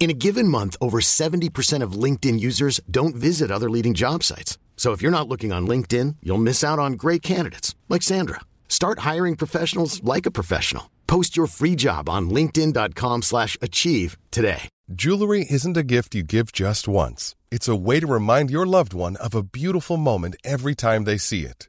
In a given month, over 70% of LinkedIn users don't visit other leading job sites. So if you're not looking on LinkedIn, you'll miss out on great candidates, like Sandra. Start hiring professionals like a professional. Post your free job on linkedin.com/achieve today. Jewelry isn't a gift you give just once. It's a way to remind your loved one of a beautiful moment every time they see it.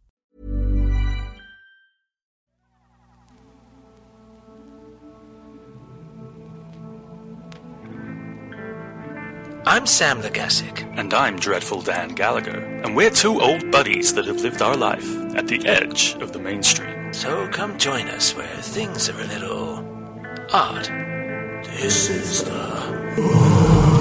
I'm Sam Nagasic. And I'm Dreadful Dan Gallagher. And we're two old buddies that have lived our life at the edge of the mainstream. So come join us where things are a little odd. This is the...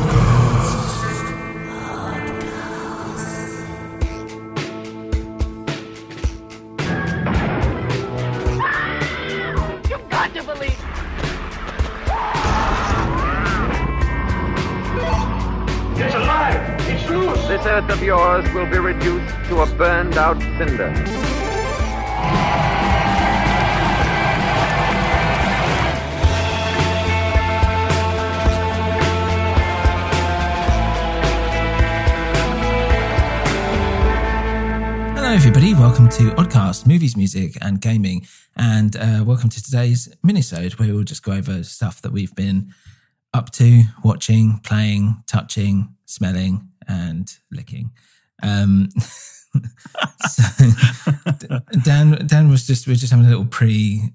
This earth of yours will be reduced to a burned-out cinder. Hello, everybody. Welcome to Oddcast, movies, music, and gaming. And welcome to today's minisode, where we'll just go over stuff that we've been up to, watching, playing, touching, smelling, and licking. So Dan was just, we were just having a little pre-cum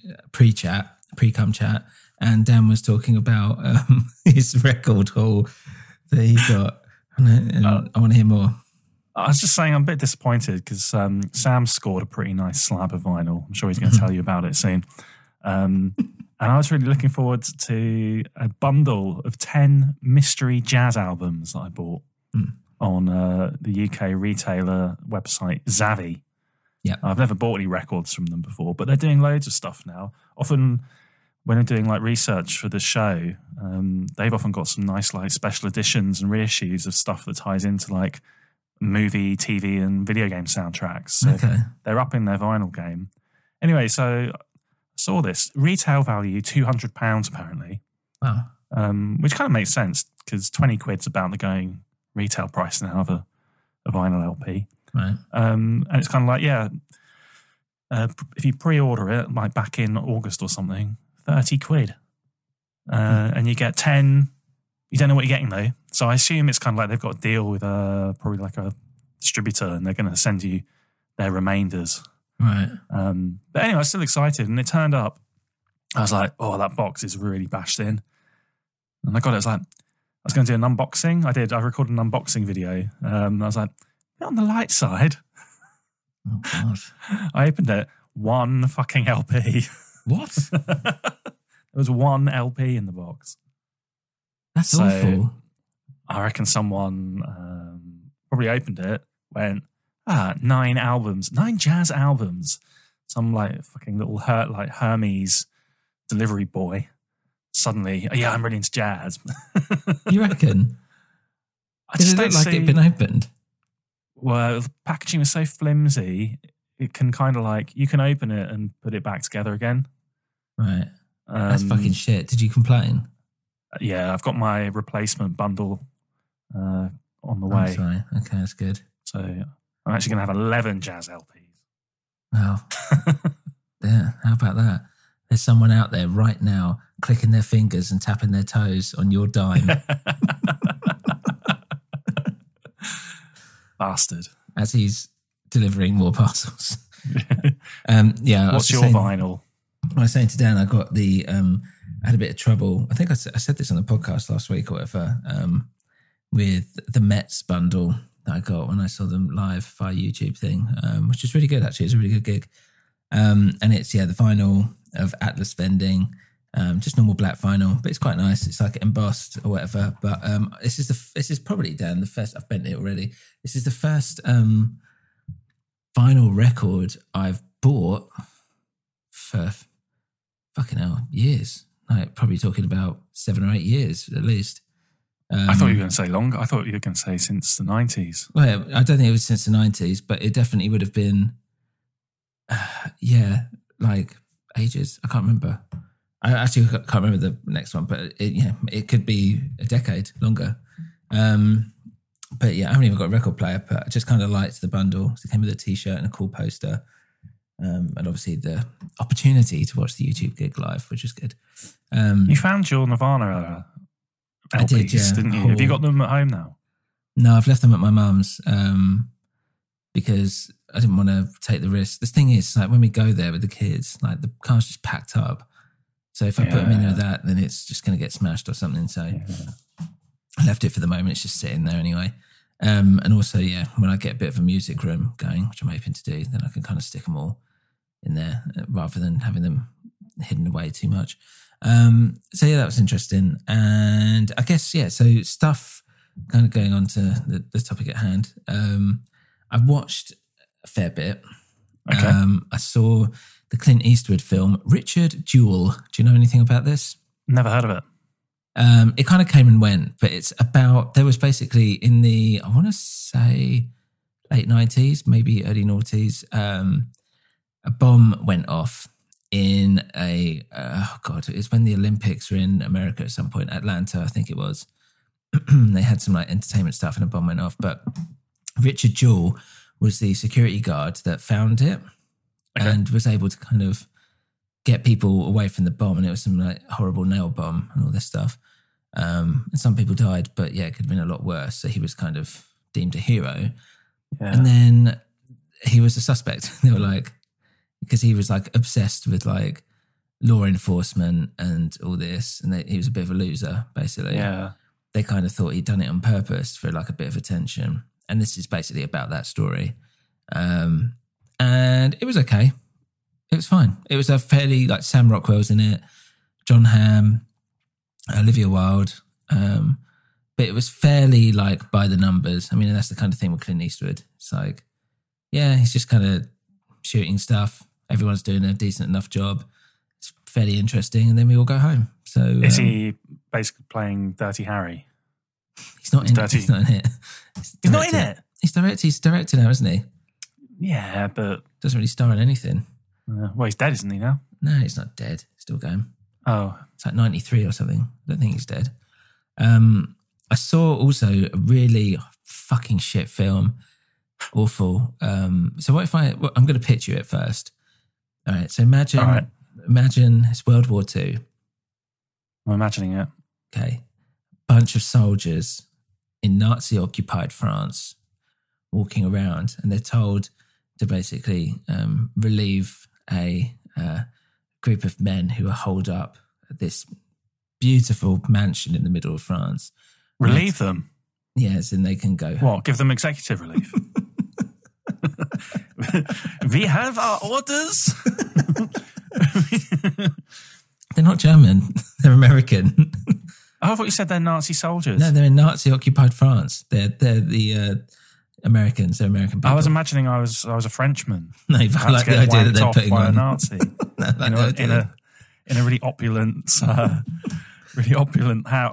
chat, and Dan was talking about his record haul that he got. I want to hear more. I was just saying I'm a bit disappointed because Sam scored a pretty nice slab of vinyl. I'm sure he's going to tell you about it soon. And I was really looking forward to a bundle of 10 mystery jazz albums that I bought on the UK retailer website Zavi. Yeah, I've never bought any records from them before, but they're doing loads of stuff now. Often when I'm doing like research for the show, they've often got some nice like special editions and reissues of stuff that ties into like movie, TV and video game soundtracks. So okay, they're up in their vinyl game. Anyway, so I saw this. Retail value £200 apparently. Wow. Which kind of makes sense because 20 quid's about the going retail price now of a vinyl LP. Right. And it's kind of like, if you pre-order it, like back in August or something, 30 quid. And you get 10, you don't know what you're getting though. So I assume it's kind of like they've got a deal with probably like a distributor and they're going to send you their remainders. Right. But anyway, I was still excited and it turned up. I was like, oh, that box is really bashed in. And I got it, I was like, I was going to do an unboxing. I did. I recorded an unboxing video. I was like, on the light side. Oh, God. I opened it. One fucking LP. What? There was one LP in the box. That's so awful. I reckon someone probably opened it, went, 9 jazz albums. Some like fucking little Hermes delivery boy. Suddenly, I'm really into jazz. You reckon? I just don't see... it'd been opened. Well, the packaging was so flimsy, it can kind of like, you can open it and put it back together again. Right. That's fucking shit. Did you complain? Yeah, I've got my replacement bundle on the way. Sorry. Okay, that's good. So I'm actually going to have 11 jazz LPs. Oh. Yeah, how about that? There's someone out there right now clicking their fingers and tapping their toes on your dime. Bastard. As he's delivering more parcels. Yeah. What's your vinyl? I was saying to Dan, I got the, I had a bit of trouble. I think I said this on the podcast last week or whatever, with the Mets bundle that I got when I saw them live via YouTube thing, which is really good, actually. It's a really good gig. And it's, the vinyl of Atlas Vending, just normal black vinyl, but it's quite nice. It's like embossed or whatever. But this is probably, Dan, the first, I've bent it already. This is the first vinyl record I've bought for fucking hell, years. Like probably talking about 7 or 8 years at least. I thought you were going to say long. I thought you were going to say since the 90s. Well, I don't think it was since the 90s, but it definitely would have been, like ages. I can't remember. I actually can't remember the next one, but it could be a decade longer. But yeah, I haven't even got a record player, but I just kind of liked the bundle. So it came with a t-shirt and a cool poster. And obviously the opportunity to watch the YouTube gig live, which is good. You found your Nirvana LPs, I did, didn't you? Have you got them at home now? No, I've left them at my mum's because I didn't want to take the risk. The thing is, like when we go there with the kids, like the car's just packed up. So if I put them in there with that, then it's just going to get smashed or something. So I left it for the moment. It's just sitting there anyway. And also, when I get a bit of a music room going, which I'm hoping to do, then I can kind of stick them all in there rather than having them hidden away too much. So that was interesting. And I guess, so stuff kind of going on to the topic at hand. I've watched a fair bit. Okay. I saw the Clint Eastwood film, Richard Jewell. Do you know anything about this? Never heard of it. It kind of came and went, but it's about, there was basically in the, I want to say late 90s, maybe early noughties, a bomb went off in it's when the Olympics were in America at some point, Atlanta, I think it was. They had some like entertainment stuff and a bomb went off, but Richard Jewell was the security guard that found it and was able to kind of get people away from the bomb, and it was some like horrible nail bomb and all this stuff. And some people died, but it could have been a lot worse. So he was kind of deemed a hero. Yeah. And then he was a suspect. They were like, because he was like obsessed with like law enforcement and all this. And he was a bit of a loser, basically. Yeah. They kind of thought he'd done it on purpose for like a bit of attention. And this is basically about that story. And it was okay. It was fine. It was a fairly, like, Sam Rockwell's in it, John Hamm, Olivia Wilde. But it was fairly, like, by the numbers. I mean, that's the kind of thing with Clint Eastwood. It's like, he's just kind of shooting stuff. Everyone's doing a decent enough job. It's fairly interesting. And then we all go home. So is he basically playing Dirty Harry? He's not in it. He's not in it? He's directing now, isn't he? Yeah, but... doesn't really star in anything. Well, he's dead, isn't he now? No, he's not dead. Still going. Oh. It's like 93 or something. I don't think he's dead. I saw also a really fucking shit film. Awful. So what if I'm going to picture it first. All right. So imagine it's World War II. I'm imagining it. Okay. Bunch of soldiers in Nazi-occupied France walking around, and they're told to basically relieve a group of men who are holed up at this beautiful mansion in the middle of France. Relieve them? Yes, and they can go home. What, give them executive relief? We have our orders. They're not German. They're American. Oh, I thought you said they're Nazi soldiers. No, they're in Nazi-occupied France. They're the... Americans, they're American people. I was imagining I was a Frenchman. No, I like the idea that they're putting on a Nazi in a really opulent,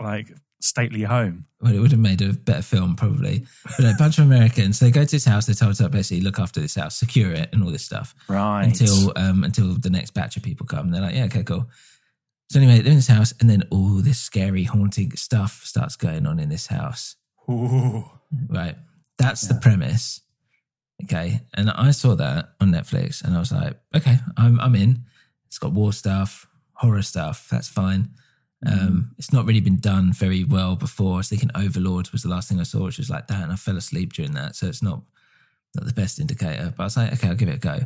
like stately home. Well, it would have made a better film probably. But a bunch of Americans, they go to this house. They're told to basically look after this house, secure it, and all this stuff. Right until the next batch of people come. And they're like, yeah, okay, cool. So anyway, they're in this house, and then all this scary, haunting stuff starts going on in this house. Ooh. Right. That's the premise, okay? And I saw that on Netflix, and I was like, okay, I'm in. It's got war stuff, horror stuff. That's fine. It's not really been done very well before. I was thinking Overlord was the last thing I saw, which was like that, and I fell asleep during that, so it's not the best indicator. But I was like, okay, I'll give it a go.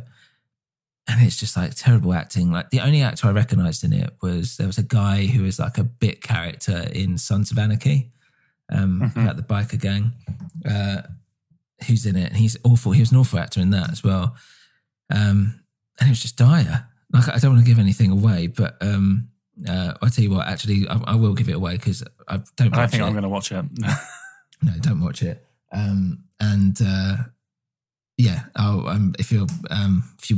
And it's just like terrible acting. Like the only actor I recognized in it was, there was a guy who was like a bit character in Sons of Anarchy, about the biker gang, who's in it. And he's awful. He was an awful actor in that as well. And it was just dire. Like, I don't want to give anything away, but I'll tell you what, actually, I will give it away because I don't watch it. I think I'm going to watch it. No, don't watch it. If you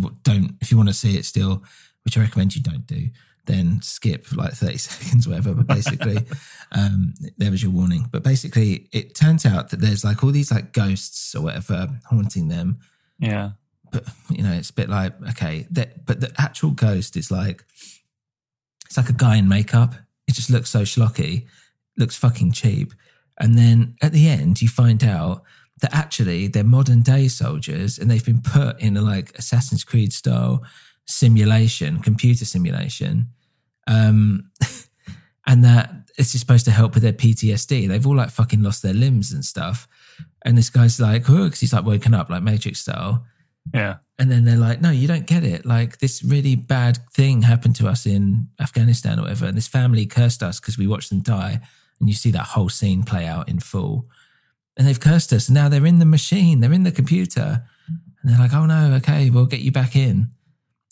want to see it still, which I recommend you don't do, then skip like 30 seconds, whatever. But basically, there was your warning. But basically, it turns out that there's like all these like ghosts or whatever haunting them. Yeah. But you know, it's a bit like but the actual ghost is like, it's like a guy in makeup. It just looks so schlocky, looks fucking cheap. And then at the end, you find out that actually they're modern day soldiers and they've been put in a like Assassin's Creed style simulation, computer simulation. And that it's just supposed to help with their PTSD. They've all like fucking lost their limbs and stuff. And this guy's like, because he's like woken up like Matrix style. Yeah. And then they're like, no, you don't get it. Like this really bad thing happened to us in Afghanistan or whatever. And this family cursed us because we watched them die. And you see that whole scene play out in full. And they've cursed us. And now they're in the machine. They're in the computer. And they're like, oh no, okay, we'll get you back in.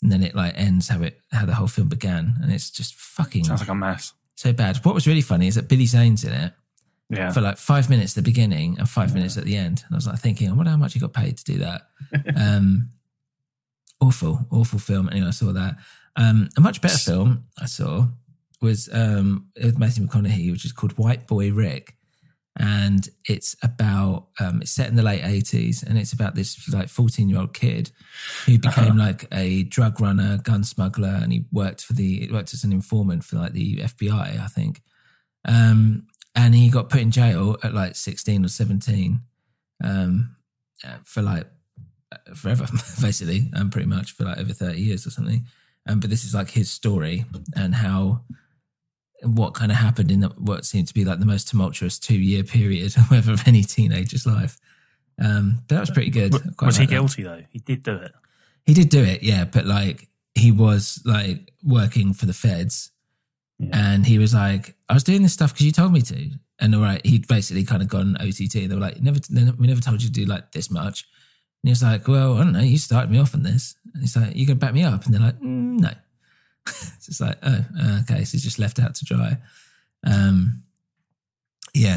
And then it like ends how the whole film began. And it's just fucking... sounds like a mess. So bad. What was really funny is that Billy Zane's in it. Yeah. For like 5 minutes at the beginning and 5 minutes at the end. And I was like thinking, I wonder how much he got paid to do that. Awful film. Anyway, I saw that. A much better film I saw was with Matthew McConaughey, which is called White Boy Rick. And it's about, it's set in the late 80s and it's about this like 14-year-old kid who became like a drug runner, gun smuggler, and he worked as an informant for like the FBI, I think. And he got put in jail at like 16 or 17 for like forever, basically, and pretty much for like over 30 years or something. But this is like his story and what kind of happened in what seemed to be like the most tumultuous 2-year period of any teenager's life. But that was pretty good. Was he guilty though? He did do it. He did do it, yeah. But like he was like working for the feds, and he was like, "I was doing this stuff because you told me to." And all right, he'd basically kind of gone OTT. They were like, "We never told you to do like this much." And he was like, "Well, I don't know. You started me off on this." And he's like, "You gonna back me up?" And they're like, "No." So it's like, oh, okay. So he's just left out to dry.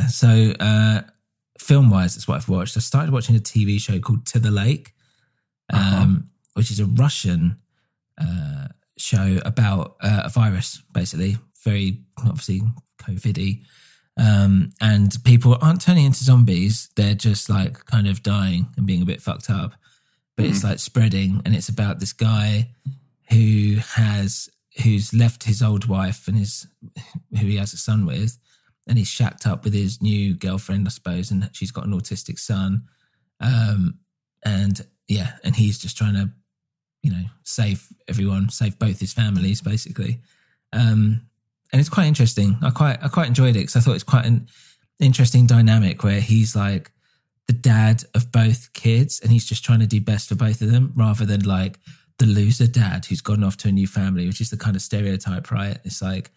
So film-wise, that's what I've watched. I started watching a TV show called To the Lake, which is a Russian show about a virus, basically. Very, obviously, COVID-y. And people aren't turning into zombies. They're just like kind of dying and being a bit fucked up. But it's like spreading. And it's about this guy who's left his old wife and who he has a son with, and he's shacked up with his new girlfriend, I suppose, and she's got an autistic son. And he's just trying to, you know, save everyone, save both his families, basically. And it's quite interesting. I quite enjoyed it because I thought it's quite an interesting dynamic where he's like the dad of both kids and he's just trying to do best for both of them rather than like the loser dad who's gone off to a new family, which is the kind of stereotype, right? It's like,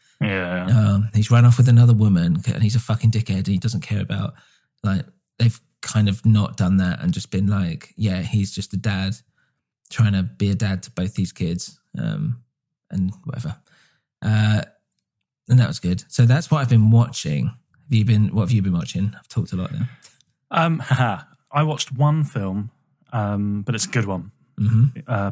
he's run off with another woman and he's a fucking dickhead and he doesn't care about, like, they've kind of not done that and just been like, yeah, he's just a dad trying to be a dad to both these kids and whatever. And that was good. So that's what I've been watching. What have you been watching? I've talked a lot now. I watched one film, but it's a good one.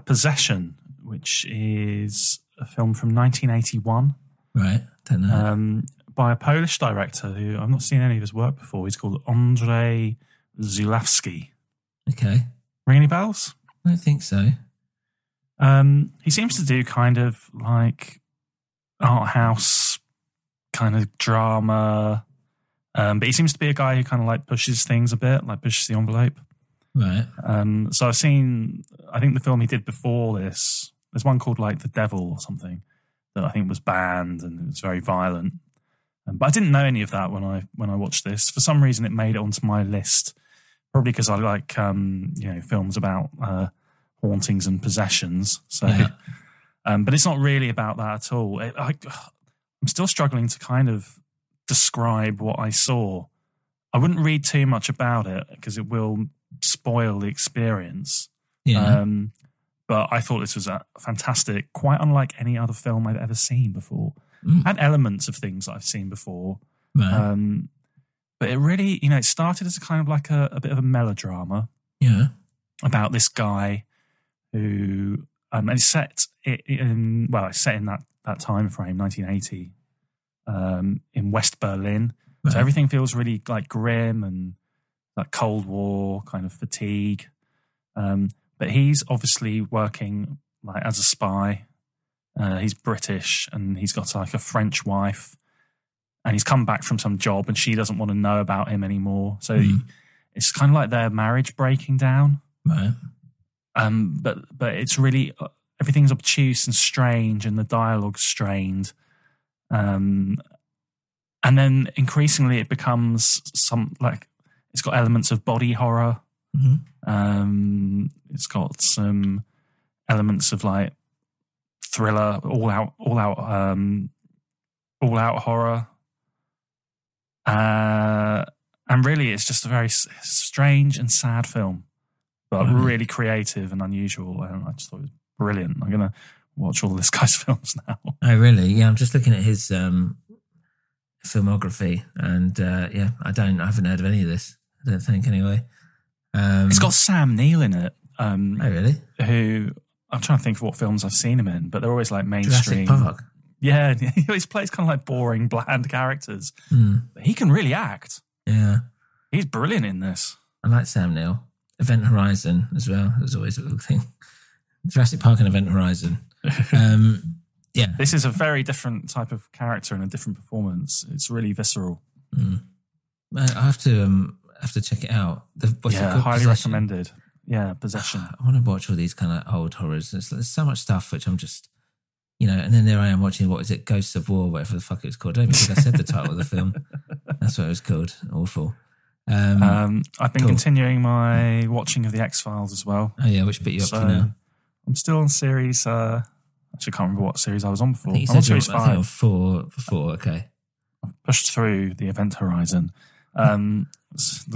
Possession, which is a film from 1981. Right, don't know. By a Polish director who I've not seen any of his work before. He's called Andrzej Zulawski. Okay. Ring any bells? I don't think so. He seems to do kind of like art house kind of drama, but he seems to be a guy who kind of like pushes things a bit, like pushes the envelope. Right. So I've seen, I think the film he did before this, there's one called like The Devil or something that I think was banned and it was very violent. But I didn't know any of that when I watched this. For some reason, it made it onto my list, probably because I like films about hauntings and possessions. So, but it's not really about that at all. I'm still struggling to kind of describe what I saw. I wouldn't read too much about it because it will spoil the experience. Yeah. But I thought this was a fantastic, quite unlike any other film I've ever seen before. Mm. Had elements of things that I've seen before. Right. But it really, you know, it started as a kind of like a bit of a melodrama. Yeah. About this guy who, and it's set in that time frame, 1980, in West Berlin. Right. So everything feels really like grim and like Cold War kind of fatigue. But he's obviously working like as a spy. He's British and he's got like a French wife and he's come back from some job and she doesn't want to know about him anymore. So it's kind of like their marriage breaking down. Right. But it's really, everything's obtuse and strange and the dialogue's strained. And then increasingly it becomes it's got elements of body horror. Mm-hmm. It's got some elements of like thriller, all out horror. And really it's just a very strange and sad film, but really creative and unusual. And I just thought it was brilliant. I'm going to watch all this guy's films now. Oh, really? Yeah. I'm just looking at his, filmography and I haven't heard of any of this, I don't think, anyway. It's got Sam Neill in it. Oh, really? Who, I'm trying to think of what films I've seen him in, but they're always like mainstream. Jurassic Park. Yeah, he plays kind of like boring, bland characters. Mm. But he can really act. Yeah. He's brilliant in this. I like Sam Neill. Event Horizon as well. It was always a little thing. Jurassic Park and Event Horizon. Yeah. This is a very different type of character and a different performance. It's really visceral. Mm. I have to... have to check it out. Highly recommended. Yeah, Possession. I want to watch all these kind of old horrors. There's so much stuff which I'm just, you know, and then there I am watching, what is it, Ghosts of War, whatever the fuck it was called. I don't even think I said the title of the film. That's what it was called. Awful. I've been continuing my watching of the X-Files as well. Oh yeah, which bit you up to now? I'm still on series, actually can't remember what series I was on before. I'm on series 5. Before, okay. I've pushed through the Event Horizon. The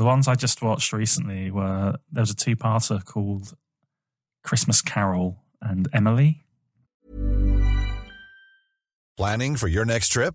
ones I just watched recently were, there was a two-parter called Christmas Carol and Emily. Planning for your next trip?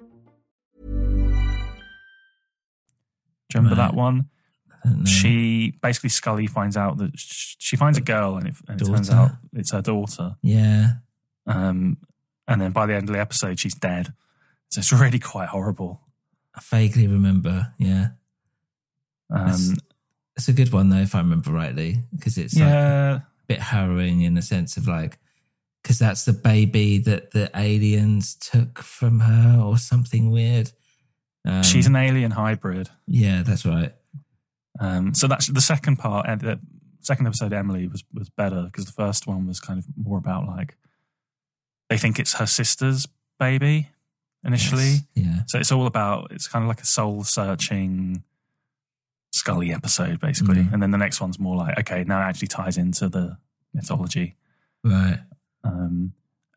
Do you remember that one? She basically, Scully finds out that she finds a girl and it turns out it's her daughter. Yeah. And then by the end of the episode, she's dead. So it's really quite horrible. I vaguely remember, yeah. It's a good one, though, if I remember rightly, because it's like a bit harrowing in the sense of like, because that's the baby that the aliens took from her or something weird. She's an alien hybrid. Yeah, that's right. So that's the second part. second episode, Emily, was better because the first one was kind of more about like they think it's her sister's baby initially. Yes. Yeah. So it's all about, it's kind of like a soul searching Scully episode basically. Mm-hmm. And then the next one's more like, okay, now it actually ties into the mythology. Right.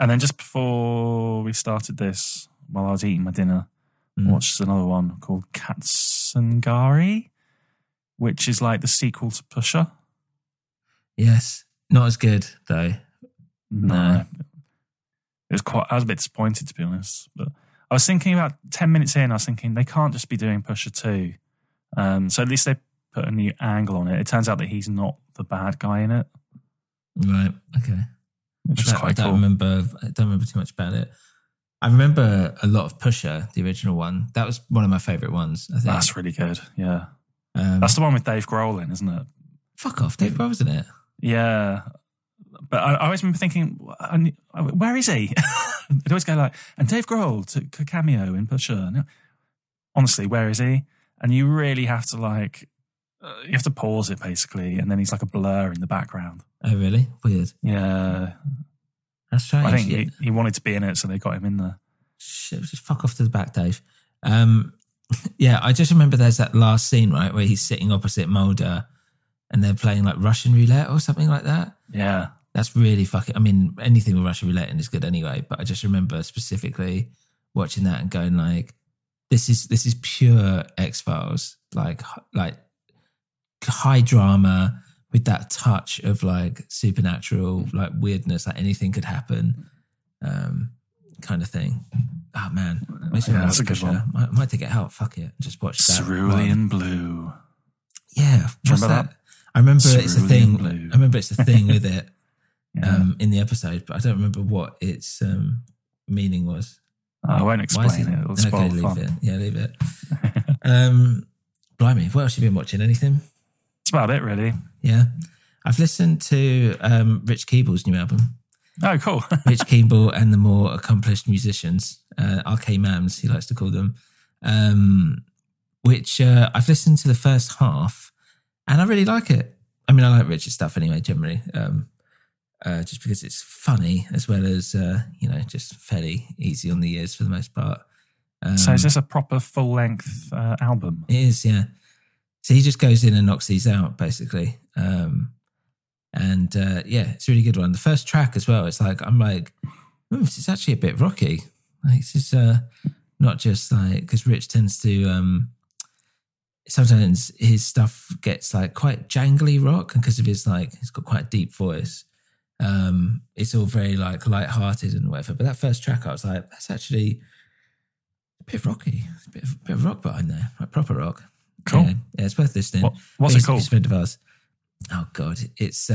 And then just before we started this, while I was eating my dinner, watched another one called Katsungari, which is like the sequel to Pusher. Yes. Not as good though. No. I was a bit disappointed, to be honest. But I was thinking about 10 minutes in, I was thinking they can't just be doing Pusher 2. So at least they put a new angle on it. It turns out that he's not the bad guy in it. Right. Okay. Which was quite cool. I don't remember too much about it. I remember a lot of Pusher, the original one. That was one of my favourite ones, I think. That's really good, yeah. That's the one with Dave Grohl in, isn't it? Fuck off, Dave Grohl's in it. Yeah. But I always remember thinking, where is he? I'd always go like, and Dave Grohl took a cameo in Pusher. No, honestly, where is he? And you really have to like, you have to pause it basically, and then he's like a blur in the background. Oh, really? Weird. Yeah. That's strange. I think he wanted to be in it, so they got him in there. Shit, just fuck off to the back, Dave. Yeah, I just remember there's that last scene, right, where he's sitting opposite Mulder and they're playing like Russian roulette or something like that. Yeah. That's really fucking... I mean, anything with Russian roulette is good anyway, but I just remember specifically watching that and going like, this is pure X-Files, like high drama with that touch of like supernatural, like weirdness, like anything could happen kind of thing. Oh man. That's a good one. I might take it out. Fuck it. Just watch that. Cerulean Blue. Yeah. What's that? I remember it's a thing. Blue. I remember it's a thing with it. Yeah. In the episode, but I don't remember what its meaning was. I won't explain it. It'll spoil the fun. Leave it. Yeah, leave it. Blimey, what else have you been watching? Anything? That's about it, really. Yeah. I've listened to Rich Keeble's new album. Oh, cool. Rich Keeble and the more accomplished musicians, RK Mams, he likes to call them, which I've listened to the first half and I really like it. I mean, I like Rich's stuff anyway, generally. Just because it's funny as well as, just fairly easy on the ears for the most part. So is this a proper full-length album? It is, yeah. So he just goes in and knocks these out, basically. Yeah, it's a really good one. The first track as well, it's like, I'm like, it's actually a bit rocky. Like, it's just not just like, because Rich tends to, sometimes his stuff gets like quite jangly rock, and because of his like, he's got quite a deep voice. It's all very like lighthearted and whatever, but that first track I was like, that's actually a bit rocky. It's a bit of rock behind there, like proper rock. Cool. Yeah, it's worth listening. What's it called? It's a friend of ours. Oh god, it's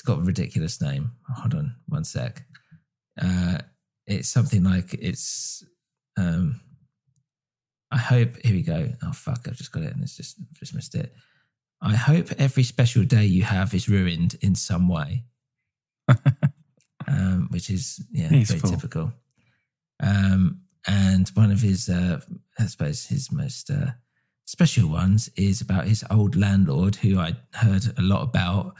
got a ridiculous name. Hold on one sec. It's something like it's. I hope. Here we go. Oh fuck! I've just got it, and it's just missed it. I hope every special day you have is ruined in some way. Which is very typical. And one of his, I suppose, his most special ones is about his old landlord, who I heard a lot about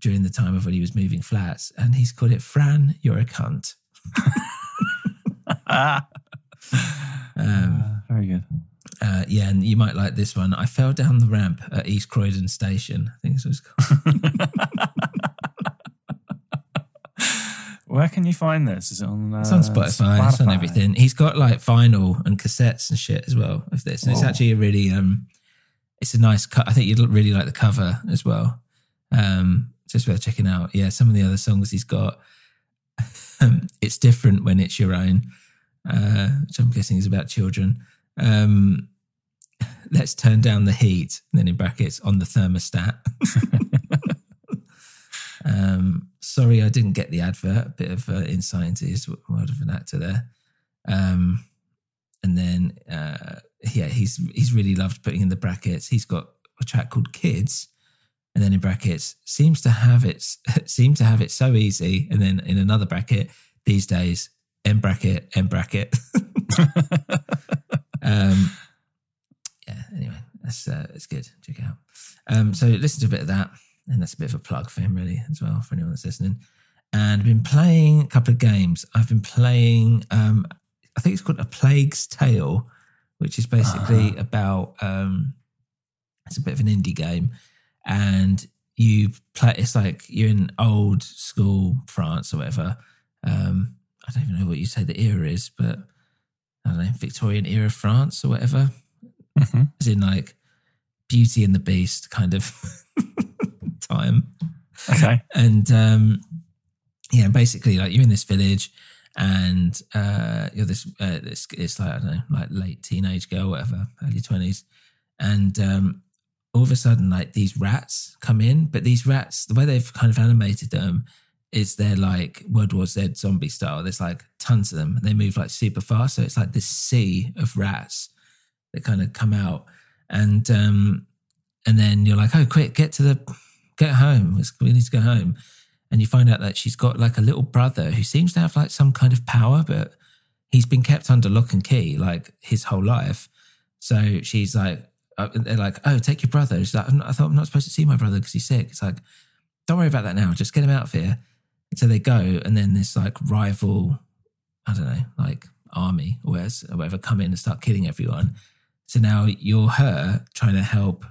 during the time of when he was moving flats, and he's called it Fran, you're a cunt. Very good. Yeah, and you might like this one. I fell down the ramp at East Croydon Station. I think it was called. Where can you find this? Is it on? It's on Spotify. It's on everything. He's got like vinyl and cassettes and shit as well of this. And it's actually a really, it's a nice cut. I think you'd really like the cover as well. Just worth checking out. Yeah, some of the other songs he's got. It's different when it's your own, which I'm guessing is about children. Let's turn down the heat. And then in brackets on the thermostat. Sorry, I didn't get the advert. A bit of insight into his world of an actor there. And then, he's really loved putting in the brackets. He's got a track called Kids, and then in brackets, seems to have it so easy. And then in another bracket, these days, end bracket, end bracket. Anyway, that's it's good. Check it out. So listen to a bit of that. And that's a bit of a plug for him, really, as well, for anyone that's listening. And I've been playing a couple of games. I've been playing, I think it's called A Plague's Tale, which is basically about, it's a bit of an indie game. And you play, it's like you're in old school France or whatever. I don't even know what you say the era is, but I don't know, Victorian era France or whatever. Mm-hmm. As in like Beauty and the Beast kind of time. Okay. And, yeah, basically, like, you're in this village and you're this, it's like, I don't know, like late teenage girl, whatever, early 20s. And all of a sudden, like, these rats come in. But these rats, the way they've kind of animated them is they're like World War Z zombie style. There's like tons of them. And they move like super fast. So it's like this sea of rats that kind of come out. And then you're like, oh, quick, get home. We need to go home. And you find out that she's got like a little brother who seems to have like some kind of power, but he's been kept under lock and key like his whole life. So she's like, they're like, oh, take your brother. She's like, I thought I'm not supposed to see my brother because he's sick. It's like, don't worry about that now. Just get him out of here. And so they go. And then this like rival, I don't know, like army or whatever come in and start killing everyone. So now you're her trying to help.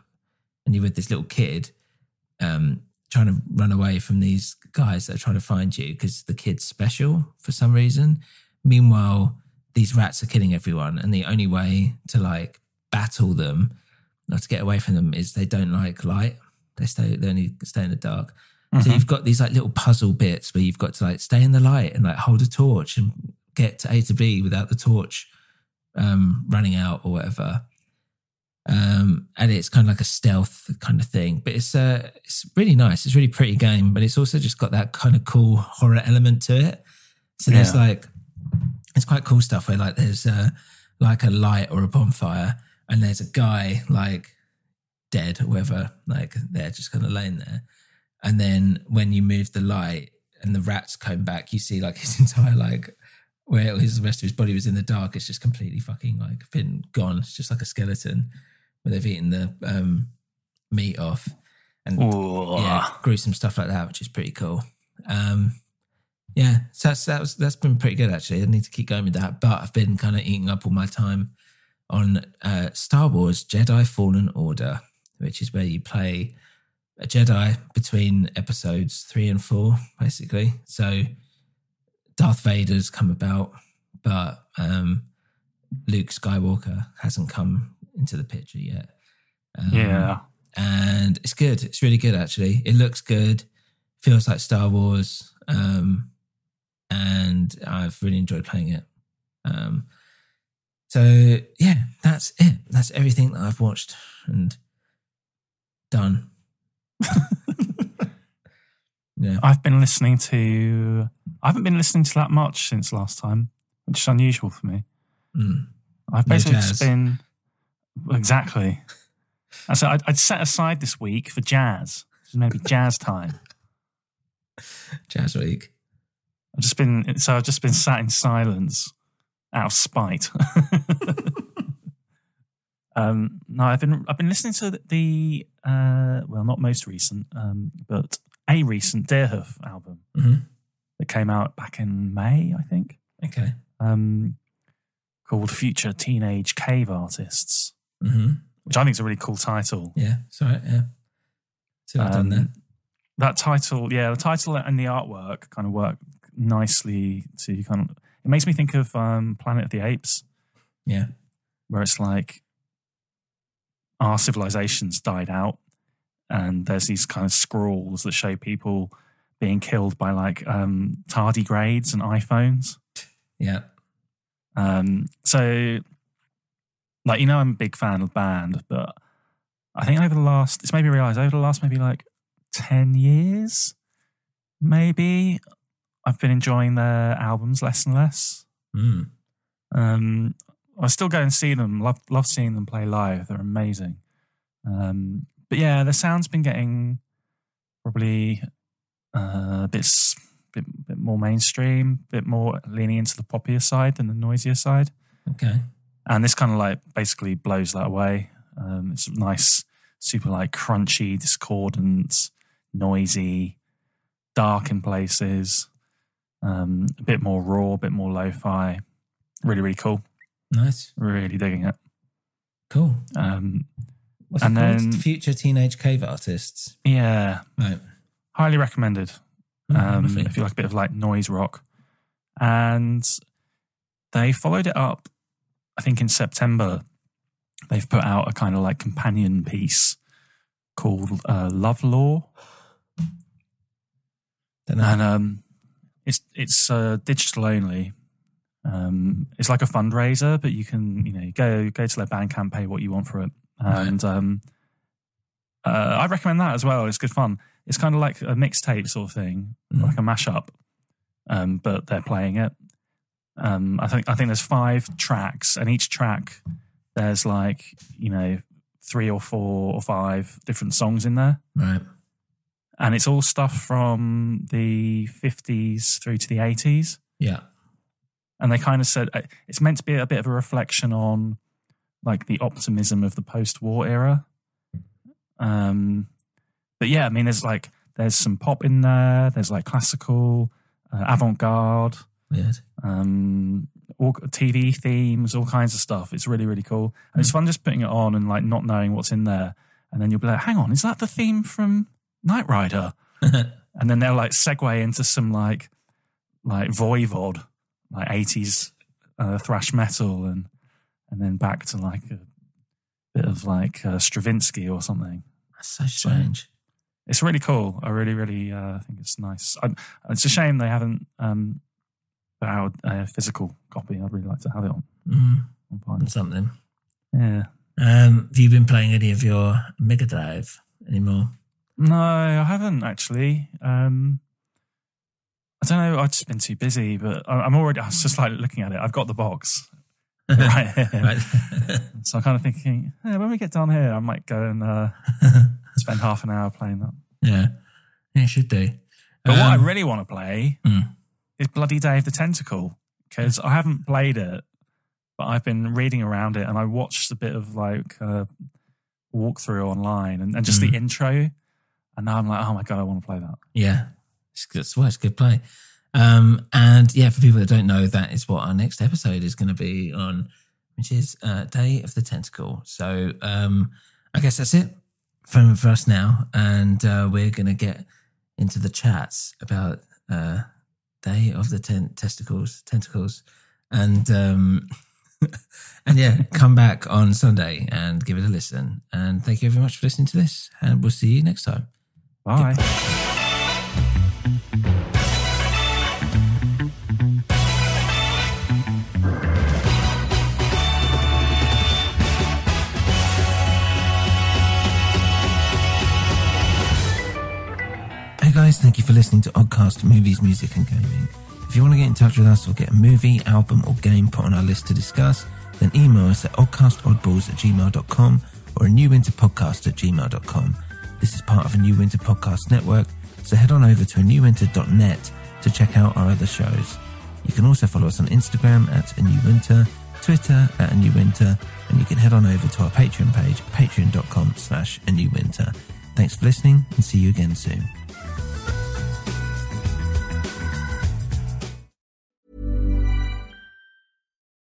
And you're with this little kid, trying to run away from these guys that are trying to find you because the kid's special for some reason. Meanwhile, these rats are killing everyone. And the only way to like battle them or to get away from them is they don't like light. They only stay in the dark. Mm-hmm. So you've got these like little puzzle bits where you've got to like stay in the light and like hold a torch and get to A to B without the torch running out or whatever. And it's kind of like a stealth kind of thing, but it's really nice. It's a really pretty game, but it's also just got that kind of cool horror element to it. So there's like, it's quite cool stuff where like there's like a light or a bonfire and there's a guy like dead or whatever, like they're just kind of laying there. And then when you move the light and the rats come back, you see like his entire like where the rest of his body was in the dark. It's just completely fucking like been gone. It's just like a skeleton. Where they've eaten the meat off and gruesome stuff like that, which is pretty cool. So that's been pretty good actually. I need to keep going with that, but I've been kind of eating up all my time on Star Wars Jedi Fallen Order, which is where you play a Jedi between episodes 3 and 4, basically. So Darth Vader's come about, but Luke Skywalker hasn't come into the picture yet. And it's good. It's really good actually. It looks good, feels like Star Wars, and I've really enjoyed playing it. So yeah, that's it. That's everything that I've watched and done. Yeah, I haven't been listening to that much since last time, which is unusual for me. I've basically just been exactly. And so I'd set aside this week for jazz. This is maybe jazz time. Jazz week. I've just been sat in silence out of spite. No, I've been listening to the not most recent, but a recent Deerhoof album that came out back in May, I think. Okay. Called Future Teenage Cave Artists. Which I think is a really cool title. Yeah, sorry, yeah. So I've done that. That title, the title and the artwork kind of work nicely to kind of... It makes me think of Planet of the Apes. Yeah. Where it's like our civilization's died out and there's these kind of scrawls that show people being killed by like tardigrades and iPhones. Yeah. So... Like, you know, I'm a big fan of band, but I think over the last 10 years, maybe, I've been enjoying their albums less and less. I still go and see them, love seeing them play live. They're amazing. But yeah, the sound's been getting probably a bit more mainstream, a bit more leaning into the poppier side than the noisier side. Okay. And this kind of like basically blows that away. It's nice, super like crunchy, discordant, noisy, dark in places, a bit more raw, a bit more lo-fi. Really, really cool. Nice. Really digging it. Cool. What's and it called? Then Future Teenage Cave Artists. Yeah. Right. Highly recommended. If you like a bit of like noise rock. And they followed it up, I think in September, they've put out a kind of like companion piece called Love Law. Don't know. And it's digital only. It's like a fundraiser, but you can, you know, go to their Bandcamp, pay what you want for it. And I recommend that as well. It's good fun. It's kind of like a mixtape sort of thing, like a mashup, but they're playing it. I think there's 5 tracks, and each track there's like, you know, 3 or 4 or 5 different songs in there. Right. And it's all stuff from the 50s through to the 80s. Yeah. And they kind of said it's meant to be a bit of a reflection on like the optimism of the post-war era. But yeah, I mean, there's some pop in there. There's like classical, avant-garde, all TV themes, all kinds of stuff. It's really, really cool. And it's fun just putting it on and like not knowing what's in there. And then you'll be like, hang on, is that the theme from Knight Rider? And then they'll like segue into some like Voivod, like 80s thrash metal, and then back to like a bit of like Stravinsky or something. That's so strange. So it's really cool. I really, really think it's nice. It's a shame they haven't put out a physical copy. I'd really like to have it on vinyl. Something. Yeah. Have you been playing any of your Mega Drive anymore? No, I haven't actually. I don't know. I've just been too busy, but I was just like looking at it. I've got the box right here. Right. So I'm kind of thinking, hey, when we get down here, I might go and spend half an hour playing that. Yeah. Yeah, should do. But what I really want to play is bloody Day of the Tentacle, because I haven't played it, but I've been reading around it, and I watched a bit of like walkthrough online and just the intro, and now I'm like, oh my God, I want to play that. Yeah. That's why it's a good play. And yeah, for people that don't know, that is what our next episode is going to be on, which is Day of the Tentacle. So I guess that's it for us now. And we're going to get into the chats about Day of the Tentacles. And, and yeah, come back on Sunday and give it a listen. And thank you very much for listening to this. And we'll see you next time. Bye. Goodbye. Thank you for listening to Oddcast Movies, Music and Gaming. If you want to get in touch with us or get a movie, album or game put on our list to discuss, then email us at oddcastoddballs@gmail.com or newwinterpodcast@gmail.com. This is part of a New Winter Podcast network, so head on over to newwinter.net to check out our other shows. You can also follow us on Instagram at @newwinter, Twitter at @newwinter, and you can head on over to our Patreon page, patreon.com/anewwinter. Thanks for listening and see you again soon.